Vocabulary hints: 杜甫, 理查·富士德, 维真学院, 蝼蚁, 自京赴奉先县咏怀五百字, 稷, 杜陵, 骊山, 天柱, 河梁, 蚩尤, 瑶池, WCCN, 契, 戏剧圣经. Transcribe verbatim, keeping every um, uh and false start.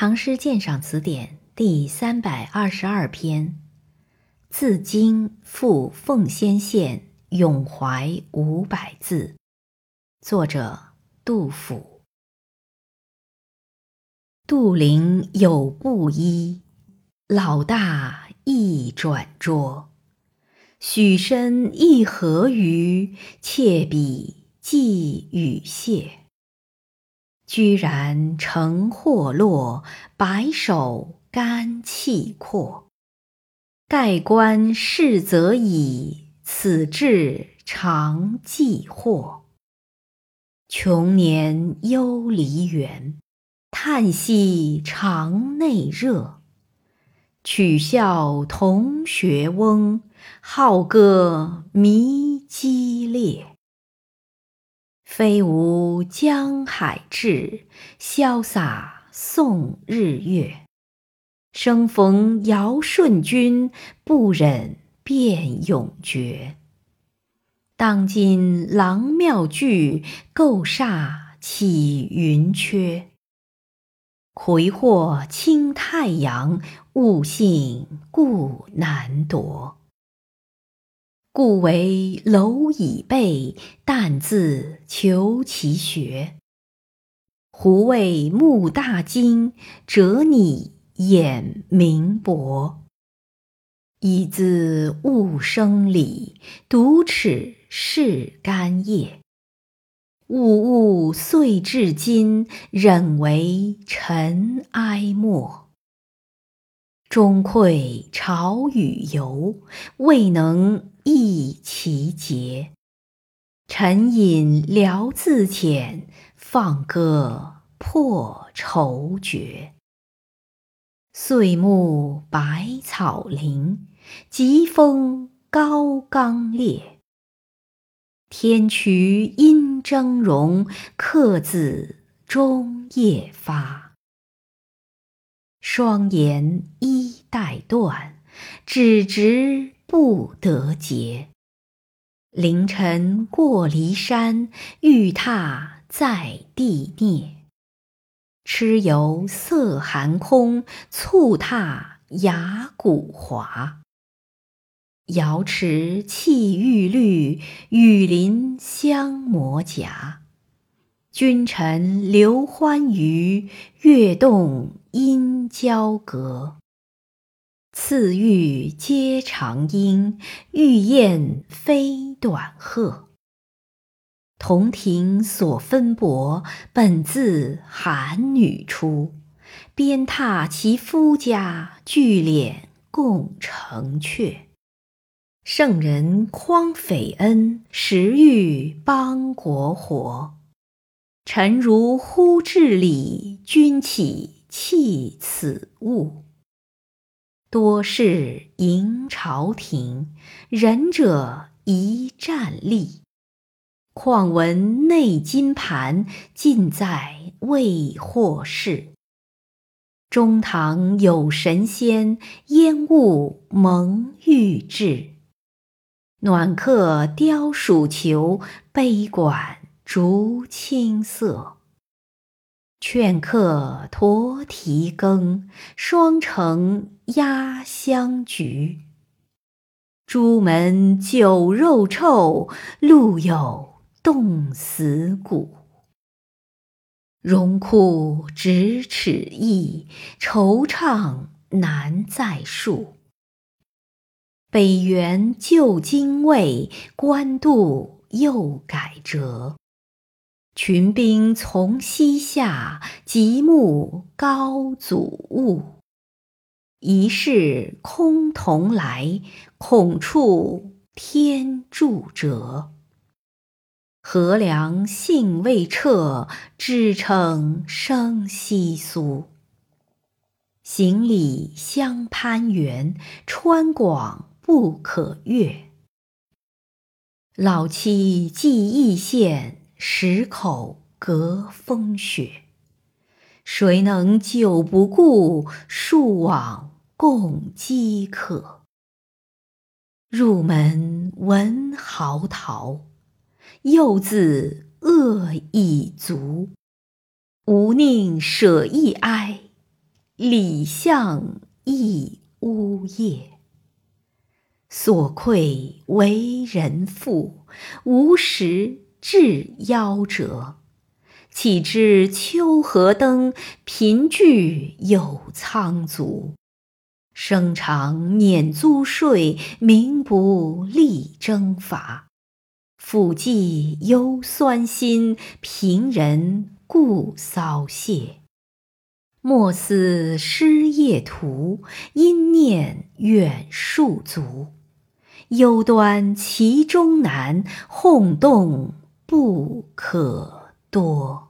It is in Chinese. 唐诗鉴赏词典第三百二十二篇，自京赴奉先县咏怀五百字，作者杜甫。杜陵有布衣，老大一转桌。许身一合鱼，窃比稷与稷。居然成或落，白首甘契阔。盖棺视则已，此志常寂惑。穷年忧黎元，叹息肠内热。取笑同学翁，好歌迷激烈。非无江海志，潇洒送日月。生逢尧舜君，不忍便永绝。当今郎庙具，构煞岂云缺。魁祸倾太阳，物性固难夺。故为蝼蚁辈，但自求其学。胡为目大惊，资你眼明博。以自物生理，独齿是干叶。物物岁至今，忍为尘埃没。终愧朝与游，未能忆其节。沉吟聊自遣，放歌破愁绝。岁暮百草林，疾风高冈裂。天衢阴峥嵘，客子终夜发。双言衣带断，指直不得节。凌晨过骊山，欲踏在地啮。蚩尤塞寒空，蹴踏崖谷滑。瑶池气郁绿，雨林香磨颊。君臣流欢娱，月动阴交阁。次欲皆长缨，欲燕飞短鹤。铜庭所分帛，本自韩女出。鞭挞其夫家，聚敛共成阙。圣人匡匪恩，时欲邦国活。臣如呼至礼，君岂弃此物。多事迎朝廷，仁者宜站立。况闻内金盘，尽在未获释。中堂有神仙，烟雾蒙玉质。暖客雕蜀囚，杯管竹青色。劝客驮提羹，双城压香菊。朱门酒肉臭，路有冻死骨。荣枯咫尺意，惆怅难再述。北园旧京卫，官渡又改折。群兵从西下，极目高祖物。一世空同来，恐触天柱折。河梁兴未彻，支撑生窸窣。行李相攀援，川广不可越。老妻寄异县，十口隔风雪。谁能久不顾，戍往共饥渴。入门闻嚎啕，幼子饿已足。吾宁舍一哀，里巷一屋夜，所愧为人父，无时至夭折。岂知秋荷灯，贫聚有仓卒。生常免租税，民不力征伐。府计忧酸辛，贫人故骚谢。莫思失业途，因念远戍卒。忧端其中难，鬨动不可多。